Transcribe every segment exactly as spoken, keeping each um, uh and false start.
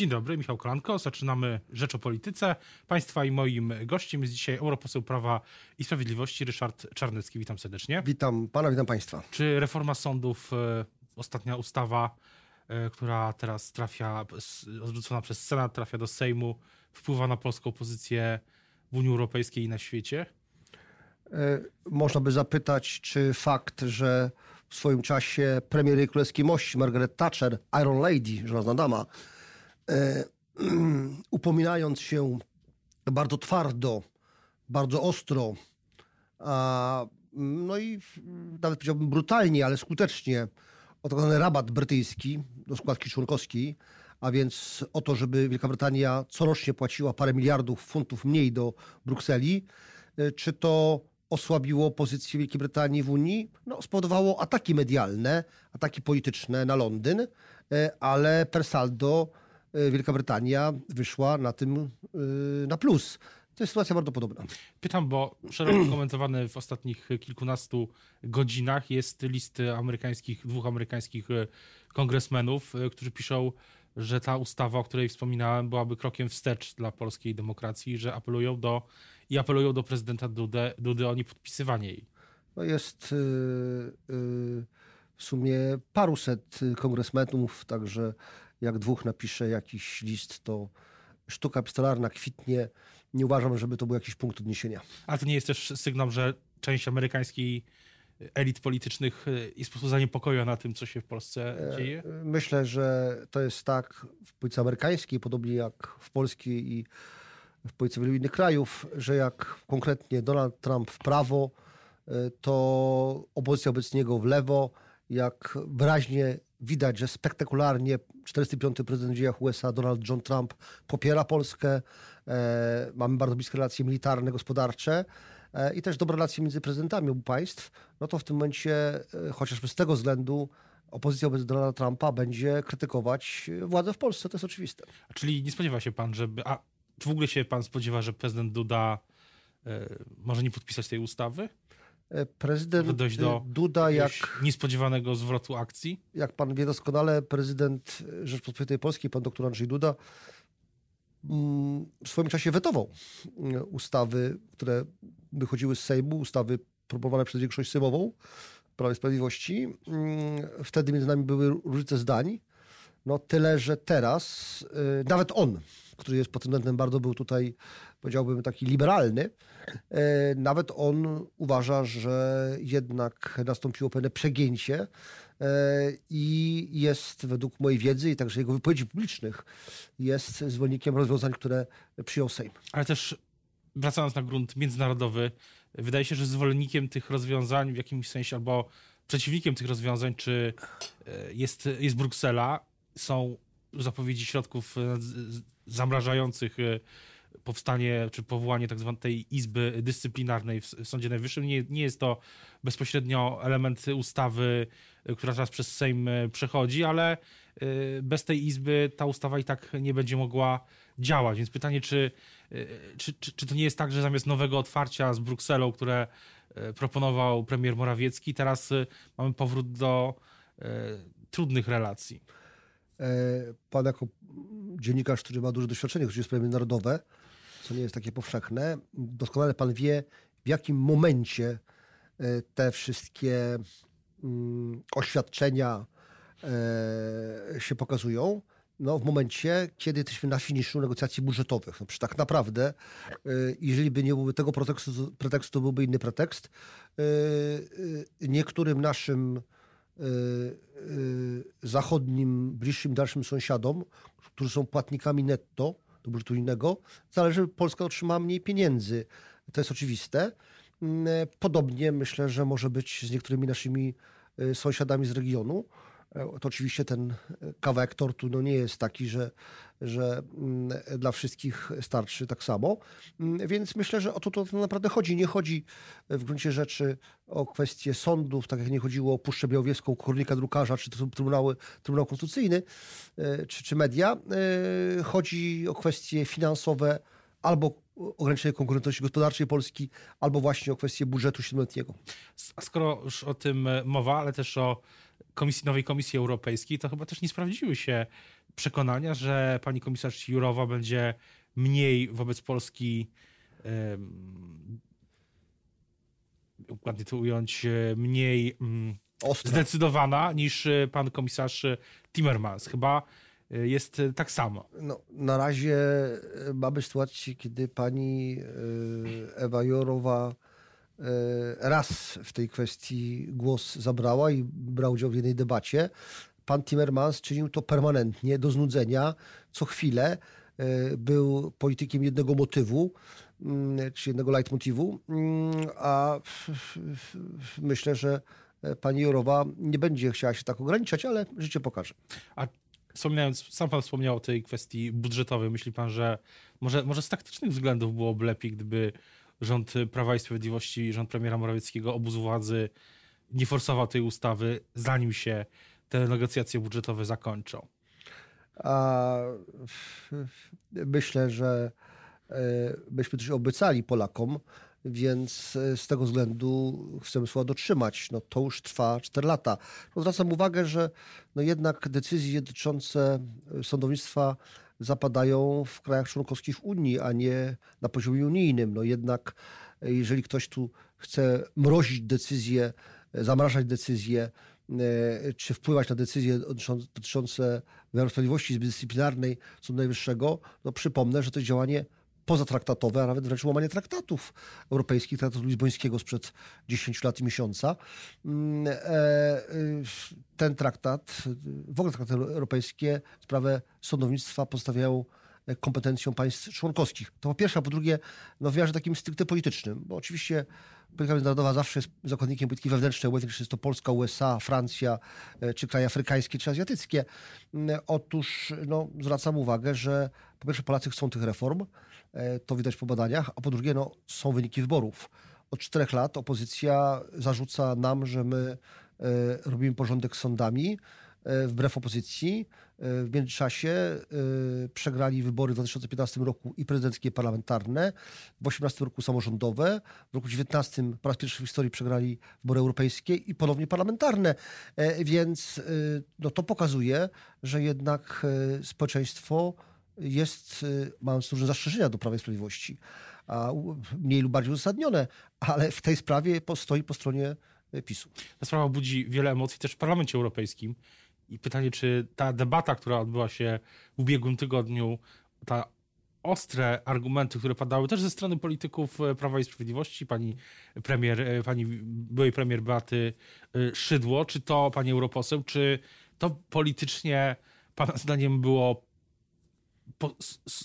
Dzień dobry, Michał Kolanko. Zaczynamy Rzecz o Polityce. Państwa i moim gościem jest dzisiaj europoseł Prawa i Sprawiedliwości Ryszard Czarnecki. Witam serdecznie. Witam pana, witam państwa. Czy reforma sądów, ostatnia ustawa, która teraz trafia, odrzucona przez Senat, trafia do Sejmu, wpływa na polską pozycję w Unii Europejskiej i na świecie? Można by zapytać, czy fakt, że w swoim czasie premiery Królewskiej Mości Margaret Thatcher, Iron Lady, żelazna dama, upominając się bardzo twardo, bardzo ostro, a, no i nawet powiedziałbym brutalnie, ale skutecznie o tak zwany rabat brytyjski do składki członkowskiej, a więc o to, żeby Wielka Brytania corocznie płaciła parę miliardów funtów mniej do Brukseli, czy to osłabiło pozycję Wielkiej Brytanii w Unii? No, spowodowało ataki medialne, ataki polityczne na Londyn, ale per saldo Wielka Brytania wyszła na tym na plus. To jest sytuacja bardzo podobna. Pytam, bo szeroko komentowany w ostatnich kilkunastu godzinach jest list amerykańskich, dwóch amerykańskich kongresmenów, którzy piszą, że ta ustawa, o której wspominałem, byłaby krokiem wstecz dla polskiej demokracji, że apelują do i apelują do prezydenta Dudy, Dudy o niepodpisywanie jej. No jest yy, yy, w sumie paruset kongresmenów, także jak dwóch napisze jakiś list, to sztuka pistolarna kwitnie. Nie uważam, żeby to był jakiś punkt odniesienia. A to nie jest też sygnał, że część amerykańskiej elit politycznych jest po prostu zaniepokojona tym, co się w Polsce dzieje? Myślę, że to jest tak w polityce amerykańskiej, podobnie jak w polskiej i w polityce wielu innych krajów, że jak konkretnie Donald Trump w prawo, to opozycja wobec niego w lewo, jak wyraźnie widać, że spektakularnie czterdziesty piąty prezydent w dziejach U S A Donald John Trump popiera Polskę. E, mamy bardzo bliskie relacje militarne, gospodarcze e, i też dobre relacje między prezydentami obu państw. No to w tym momencie, e, chociażby z tego względu, opozycja wobec Donalda Trumpa będzie krytykować władzę w Polsce. To jest oczywiste. A czyli nie spodziewa się pan, żeby... A czy w ogóle się pan spodziewa, że prezydent Duda e, może nie podpisać tej ustawy? Prezydent dojść do Duda jak... niespodziewanego zwrotu akcji? Jak pan wie doskonale, prezydent Rzeczypospolitej Polskiej, pan doktor Andrzej Duda, w swoim czasie wetował ustawy, które wychodziły z Sejmu, ustawy proponowane przez większość sejmową Prawa i Sprawiedliwości. Wtedy między nami były różnice zdań. No tyle, że teraz nawet on, który jest potentem bardzo był tutaj, powiedziałbym, taki liberalny, nawet on uważa, że jednak nastąpiło pewne przegięcie i jest według mojej wiedzy i także jego wypowiedzi publicznych jest zwolennikiem rozwiązań, które przyjął Sejm. Ale też wracając na grunt międzynarodowy, wydaje się, że zwolennikiem tych rozwiązań w jakimś sensie albo przeciwnikiem tych rozwiązań, czy jest, jest Bruksela, są zapowiedzi środków zamrażających powstanie czy powołanie tak zwanej tej Izby Dyscyplinarnej w Sądzie Najwyższym. Nie, nie jest to bezpośrednio element ustawy, która teraz przez Sejm przechodzi, ale bez tej Izby ta ustawa i tak nie będzie mogła działać. Więc pytanie, czy, czy, czy, czy to nie jest tak, że zamiast nowego otwarcia z Brukselą, które proponował premier Morawiecki, teraz mamy powrót do trudnych relacji? Pan jako dziennikarz, który ma duże doświadczenie, choć jest sprawy międzynarodowe, co nie jest takie powszechne, doskonale pan wie, w jakim momencie te wszystkie oświadczenia się pokazują. No, w momencie, kiedy jesteśmy na finiszu negocjacji budżetowych. No, przecież tak naprawdę, jeżeli by nie byłby tego pretekstu, pretekstu to byłby inny pretekst. Niektórym naszym zachodnim, bliższym, dalszym sąsiadom, którzy są płatnikami netto do budżetu innego, zależy, że Polska otrzyma mniej pieniędzy. To jest oczywiste. Podobnie myślę, że może być z niektórymi naszymi sąsiadami z regionu. To oczywiście ten kawałek tortu no nie jest taki, że, że dla wszystkich starczy tak samo. Więc myślę, że o to, to naprawdę chodzi. Nie chodzi w gruncie rzeczy o kwestie sądów, tak jak nie chodziło o Puszczę Białowieską, Kornika Drukarza, czy Trybunały, Trybunał Konstytucyjny, czy, czy media. Chodzi o kwestie finansowe albo ograniczenie konkurencyjności gospodarczej Polski, albo właśnie o kwestie budżetu siedmioletniego. A skoro już o tym mowa, ale też o komisji, nowej Komisji Europejskiej, to chyba też nie sprawdziły się przekonania, że pani komisarz Jurowa będzie mniej wobec Polski, ładnie to ująć, mniej ostra, zdecydowana niż pan komisarz Timmermans. Chyba jest tak samo. No, na razie mamy sytuację, kiedy pani Ewa Jourowa raz w tej kwestii głos zabrała i brał udział w jednej debacie. Pan Timmermans czynił to permanentnie, do znudzenia, co chwilę. Był politykiem jednego motywu, czy jednego leitmotivu, a myślę, że pani Jourowa nie będzie chciała się tak ograniczać, ale życie pokaże. A wspominając, sam pan wspomniał o tej kwestii budżetowej, myśli pan, że może, może z taktycznych względów byłoby lepiej, gdyby rząd Prawa i Sprawiedliwości, rząd premiera Morawieckiego, obóz władzy nie forsował tej ustawy, zanim się te negocjacje budżetowe zakończą? A myślę, że byśmy też obiecali Polakom, więc z tego względu chcemy słowa dotrzymać. No, to już trwa cztery lata. No, zwracam uwagę, że no jednak decyzje dotyczące sądownictwa zapadają w krajach członkowskich Unii, a nie na poziomie unijnym. No jednak jeżeli ktoś tu chce mrozić decyzje, zamrażać decyzje, czy wpływać na decyzje dotyczące wymiaru sprawiedliwości dyscyplinarnej Sądu Najwyższego, no przypomnę, że to działanie pozatraktatowe, a nawet wręcz łamanie traktatów europejskich, traktatu lizbońskiego sprzed dziesięciu lat i miesiąca. Ten traktat, w ogóle traktaty europejskie, sprawę sądownictwa pozostawiają kompetencją państw członkowskich. To po pierwsze, a po drugie, no w wymiarze takim stricte politycznym, bo oczywiście polityka międzynarodowa zawsze jest zakładnikiem polityki wewnętrznej, obojętnie czy jest to Polska, U S A, Francja, czy kraje afrykańskie, czy azjatyckie. Otóż no, zwracam uwagę, że po pierwsze Polacy chcą tych reform, to widać po badaniach, a po drugie no, są wyniki wyborów. Od czterech lat opozycja zarzuca nam, że my robimy porządek z sądami, wbrew opozycji. W międzyczasie przegrali wybory w dwa tysiące piętnastym roku i prezydenckie, i parlamentarne, w dwa tysiące osiemnastym roku samorządowe, w roku dwa tysiące dziewiętnastym po raz pierwszy w historii przegrali wybory europejskie i ponownie parlamentarne. Więc no, to pokazuje, że jednak społeczeństwo jest, mając różne zastrzeżenia do Prawa i Sprawiedliwości, a mniej lub bardziej uzasadnione, ale w tej sprawie stoi po stronie PiSu. Ta sprawa budzi wiele emocji też w Parlamencie Europejskim. I pytanie, czy ta debata, która odbyła się w ubiegłym tygodniu, te ostre argumenty, które padały też ze strony polityków Prawa i Sprawiedliwości, pani premier, pani byłej premier Beaty Szydło, czy to pani europoseł, czy to politycznie pana zdaniem było, po,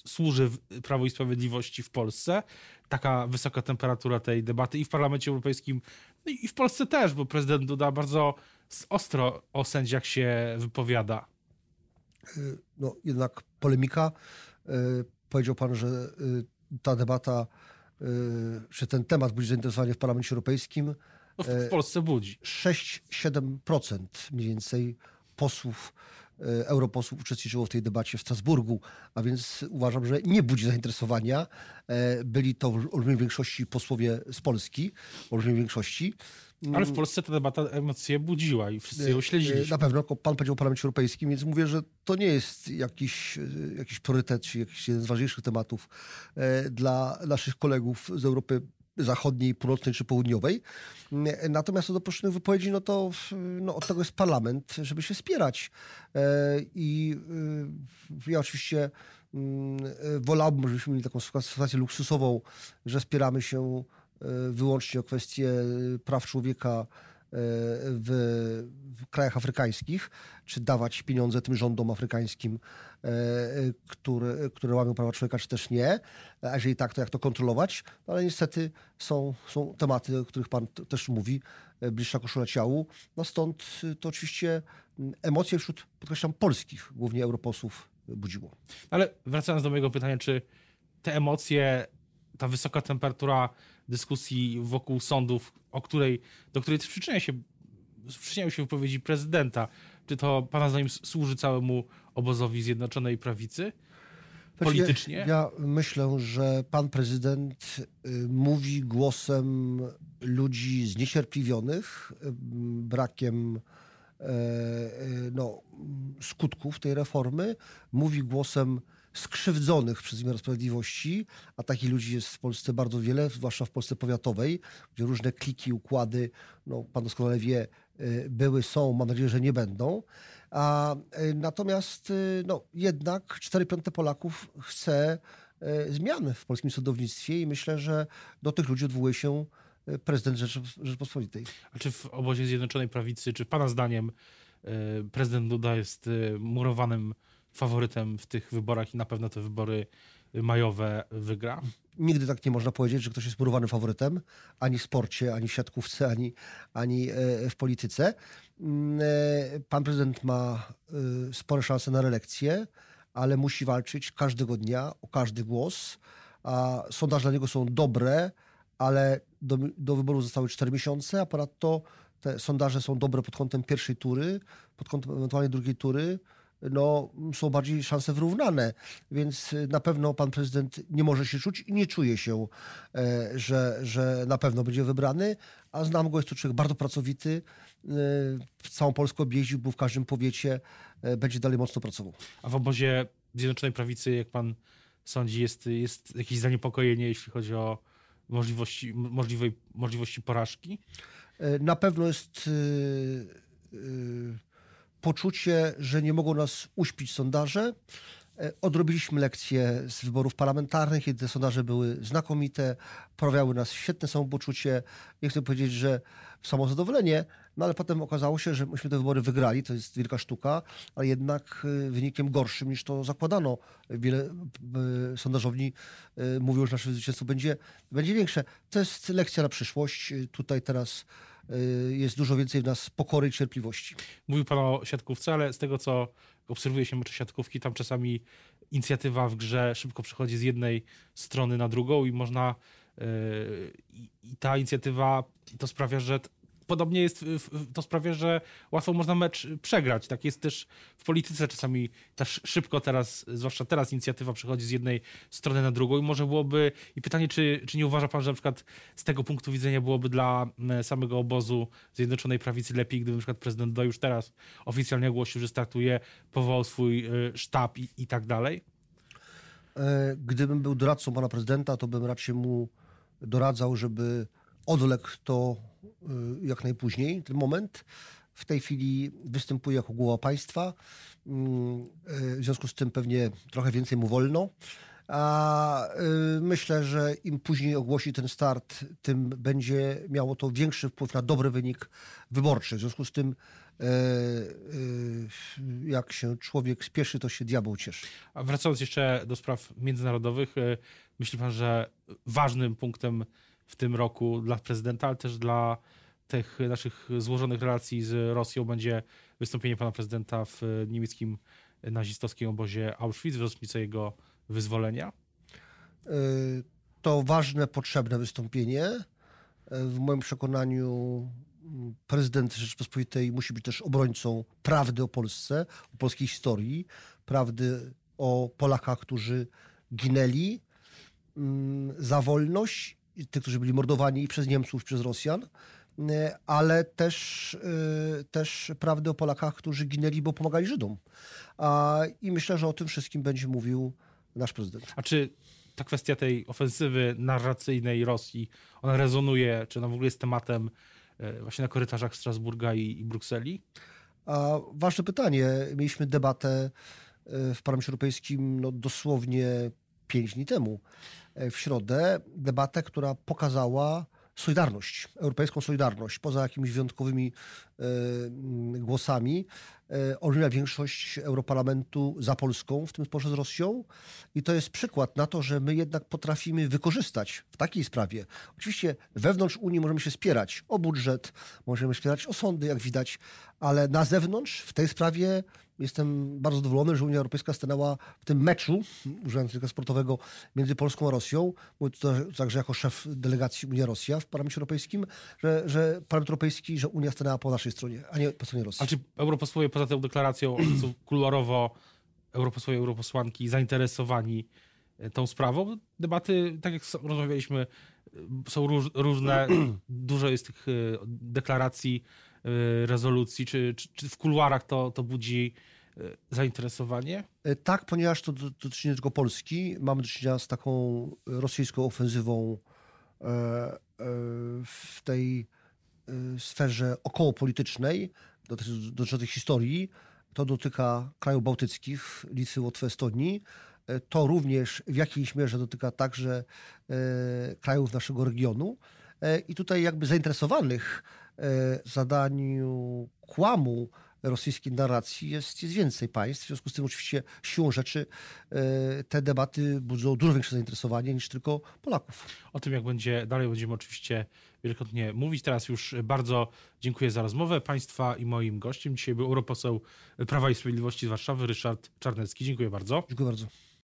służy Prawo i Sprawiedliwości w Polsce? Taka wysoka temperatura tej debaty i w Parlamencie Europejskim, no i w Polsce też, bo prezydent Duda bardzo ostro o sędziach się wypowiada. No jednak polemika. Powiedział pan, że ta debata, że ten temat budzi zainteresowanie w Parlamencie Europejskim. No w, w Polsce budzi. sześć do siedmiu procent mniej więcej posłów, europosłów uczestniczyło w tej debacie w Strasburgu, a więc uważam, że nie budzi zainteresowania. Byli to w olbrzymiej większości posłowie z Polski, w olbrzymiej większości. Ale w Polsce ta debata emocje budziła i wszyscy ją śledzili. Na pewno, pan powiedział o Parlamencie Europejskim, więc mówię, że to nie jest jakiś, jakiś priorytet, czy jakiś jeden z ważniejszych tematów dla naszych kolegów z Europy Zachodniej, Północnej czy Południowej. Natomiast od opuszczonych wypowiedzi, no to no, od tego jest parlament, żeby się spierać. I ja oczywiście wolałbym, żebyśmy mieli taką sytuację luksusową, że spieramy się wyłącznie o kwestie praw człowieka w, w krajach afrykańskich, czy dawać pieniądze tym rządom afrykańskim, które, które łamią prawa człowieka, czy też nie. A jeżeli tak, to jak to kontrolować? Ale niestety są, są tematy, o których pan t- też mówi, bliższa koszula ciału. No stąd to oczywiście emocje wśród, podkreślam, polskich, głównie europosłów budziło. Ale wracając do mojego pytania, czy te emocje, ta wysoka temperatura dyskusji wokół sądów, o której, do której też przyczynia się, przyczyniają się wypowiedzi prezydenta. Czy to pana zdaniem służy całemu obozowi Zjednoczonej Prawicy politycznie? Ja, ja myślę, że pan prezydent mówi głosem ludzi zniecierpliwionych brakiem no, skutków tej reformy, mówi głosem skrzywdzonych przez wymiar sprawiedliwości, a takich ludzi jest w Polsce bardzo wiele, zwłaszcza w Polsce powiatowej, gdzie różne kliki, układy, no pan doskonale wie, były, są, mam nadzieję, że nie będą. A, natomiast no, jednak cztery piąte Polaków chce zmian w polskim sądownictwie i myślę, że do tych ludzi odwołuje się prezydent Rzeczypospolitej. A czy w obozie Zjednoczonej Prawicy, czy pana zdaniem prezydent Duda jest murowanym faworytem w tych wyborach i na pewno te wybory majowe wygra? Nigdy tak nie można powiedzieć, że ktoś jest murowanym faworytem, ani w sporcie, ani w siatkówce, ani, ani w polityce. Pan prezydent ma spore szanse na reelekcję, ale musi walczyć każdego dnia o każdy głos. A sondaże dla niego są dobre, ale do, do wyboru zostały cztery miesiące, a ponadto te sondaże są dobre pod kątem pierwszej tury, pod kątem ewentualnie drugiej tury. No, są bardziej szanse wyrównane, więc na pewno pan prezydent nie może się czuć i nie czuje się, że, że na pewno będzie wybrany, a znam go, jest to człowiek bardzo pracowity, całą Polskę objeździł, był w każdym powiecie, będzie dalej mocno pracował. A w obozie Zjednoczonej Prawicy, jak pan sądzi, jest, jest jakieś zaniepokojenie, jeśli chodzi o możliwości, możliwej, możliwości porażki? Na pewno jest... Yy, yy, poczucie, że nie mogą nas uśpić sondaże. Odrobiliśmy lekcje z wyborów parlamentarnych, kiedy te sondaże były znakomite, poprawiały nas świetne samopoczucie. Nie chcę powiedzieć, że samozadowolenie, no ale potem okazało się, że myśmy te wybory wygrali, to jest wielka sztuka, ale jednak wynikiem gorszym niż to zakładano. Wiele sondażowni mówiło, że nasze zwycięstwo będzie, będzie większe. To jest lekcja na przyszłość. Tutaj teraz jest dużo więcej w nas pokory i cierpliwości. Mówił pan o siatkówce, ale z tego, co obserwuje się mecze siatkówki, tam czasami inicjatywa w grze szybko przechodzi z jednej strony na drugą i można yy, i ta inicjatywa to sprawia, że podobnie jest, to sprawia, że łatwo można mecz przegrać. Tak jest też w polityce czasami. Też szybko teraz, zwłaszcza teraz, inicjatywa przechodzi z jednej strony na drugą i może byłoby... I pytanie, czy, czy nie uważa pan, że na przykład z tego punktu widzenia byłoby dla samego obozu Zjednoczonej Prawicy lepiej, gdyby na przykład prezydent Duda już teraz oficjalnie ogłosił, że startuje, powołał swój sztab i, i tak dalej? Gdybym był doradcą pana prezydenta, to bym raczej mu doradzał, żeby odległ to jak najpóźniej, ten moment. W tej chwili występuje jako głowa państwa. W związku z tym pewnie trochę więcej mu wolno. A myślę, że im później ogłosi ten start, tym będzie miało to większy wpływ na dobry wynik wyborczy. W związku z tym jak się człowiek spieszy, to się diabeł cieszy. A wracając jeszcze do spraw międzynarodowych, myśli pan, że ważnym punktem w tym roku dla prezydenta, ale też dla tych naszych złożonych relacji z Rosją będzie wystąpienie pana prezydenta w niemieckim nazistowskim obozie Auschwitz w rocznicę jego wyzwolenia? To ważne, potrzebne wystąpienie. W moim przekonaniu prezydent Rzeczypospolitej musi być też obrońcą prawdy o Polsce, o polskiej historii, prawdy o Polakach, którzy ginęli za wolność, tych, którzy byli mordowani i przez Niemców, i przez Rosjan, ale też, też prawdy o Polakach, którzy ginęli, bo pomagali Żydom. A, I myślę, że o tym wszystkim będzie mówił nasz prezydent. A czy ta kwestia tej ofensywy narracyjnej Rosji, ona rezonuje, czy ona w ogóle jest tematem właśnie na korytarzach Strasburga i, i Brukseli? A, ważne pytanie. Mieliśmy debatę w Parlamencie Europejskim no, dosłownie pięć dni temu, w środę, debatę, która pokazała solidarność, europejską solidarność. Poza jakimiś wyjątkowymi y, głosami y, olbrzymia większość Europarlamentu za Polską, w tym sporze z Rosją. I to jest przykład na to, że my jednak potrafimy wykorzystać w takiej sprawie. Oczywiście wewnątrz Unii możemy się spierać o budżet, możemy spierać o sądy, jak widać, ale na zewnątrz w tej sprawie jestem bardzo zadowolony, że Unia Europejska stanęła w tym meczu, używając języka sportowego, między Polską a Rosją. Mówię to także jako szef delegacji Unia-Rosja w Parlamencie Europejskim, że, że Parlament Europejski, że Unia stanęła po naszej stronie, a nie po stronie Rosji. A czy europosłowie poza tą deklaracją są kuluarowo europosłowie, europosłanki zainteresowani tą sprawą? Debaty, tak jak rozmawialiśmy, są róż, różne. Dużo jest tych deklaracji rezolucji? Czy, czy, czy w kuluarach to, to budzi zainteresowanie? Tak, ponieważ to dotyczy nie tylko Polski. Mamy do czynienia z taką rosyjską ofensywą w tej sferze okołopolitycznej, dotyczącej historii. To dotyka krajów bałtyckich, Litwy, Łotwy, Estonii. To również w jakiejś mierze dotyka także krajów naszego regionu. I tutaj jakby zainteresowanych zadaniu kłamu rosyjskiej narracji jest, jest więcej państw. W związku z tym oczywiście siłą rzeczy te debaty budzą dużo większe zainteresowanie niż tylko Polaków. O tym, jak będzie dalej, będziemy oczywiście wielokrotnie mówić. Teraz już bardzo dziękuję za rozmowę Państwa i moim gościem. Dzisiaj był europoseł Prawa i Sprawiedliwości z Warszawy Ryszard Czarnecki. Dziękuję bardzo. Dziękuję bardzo.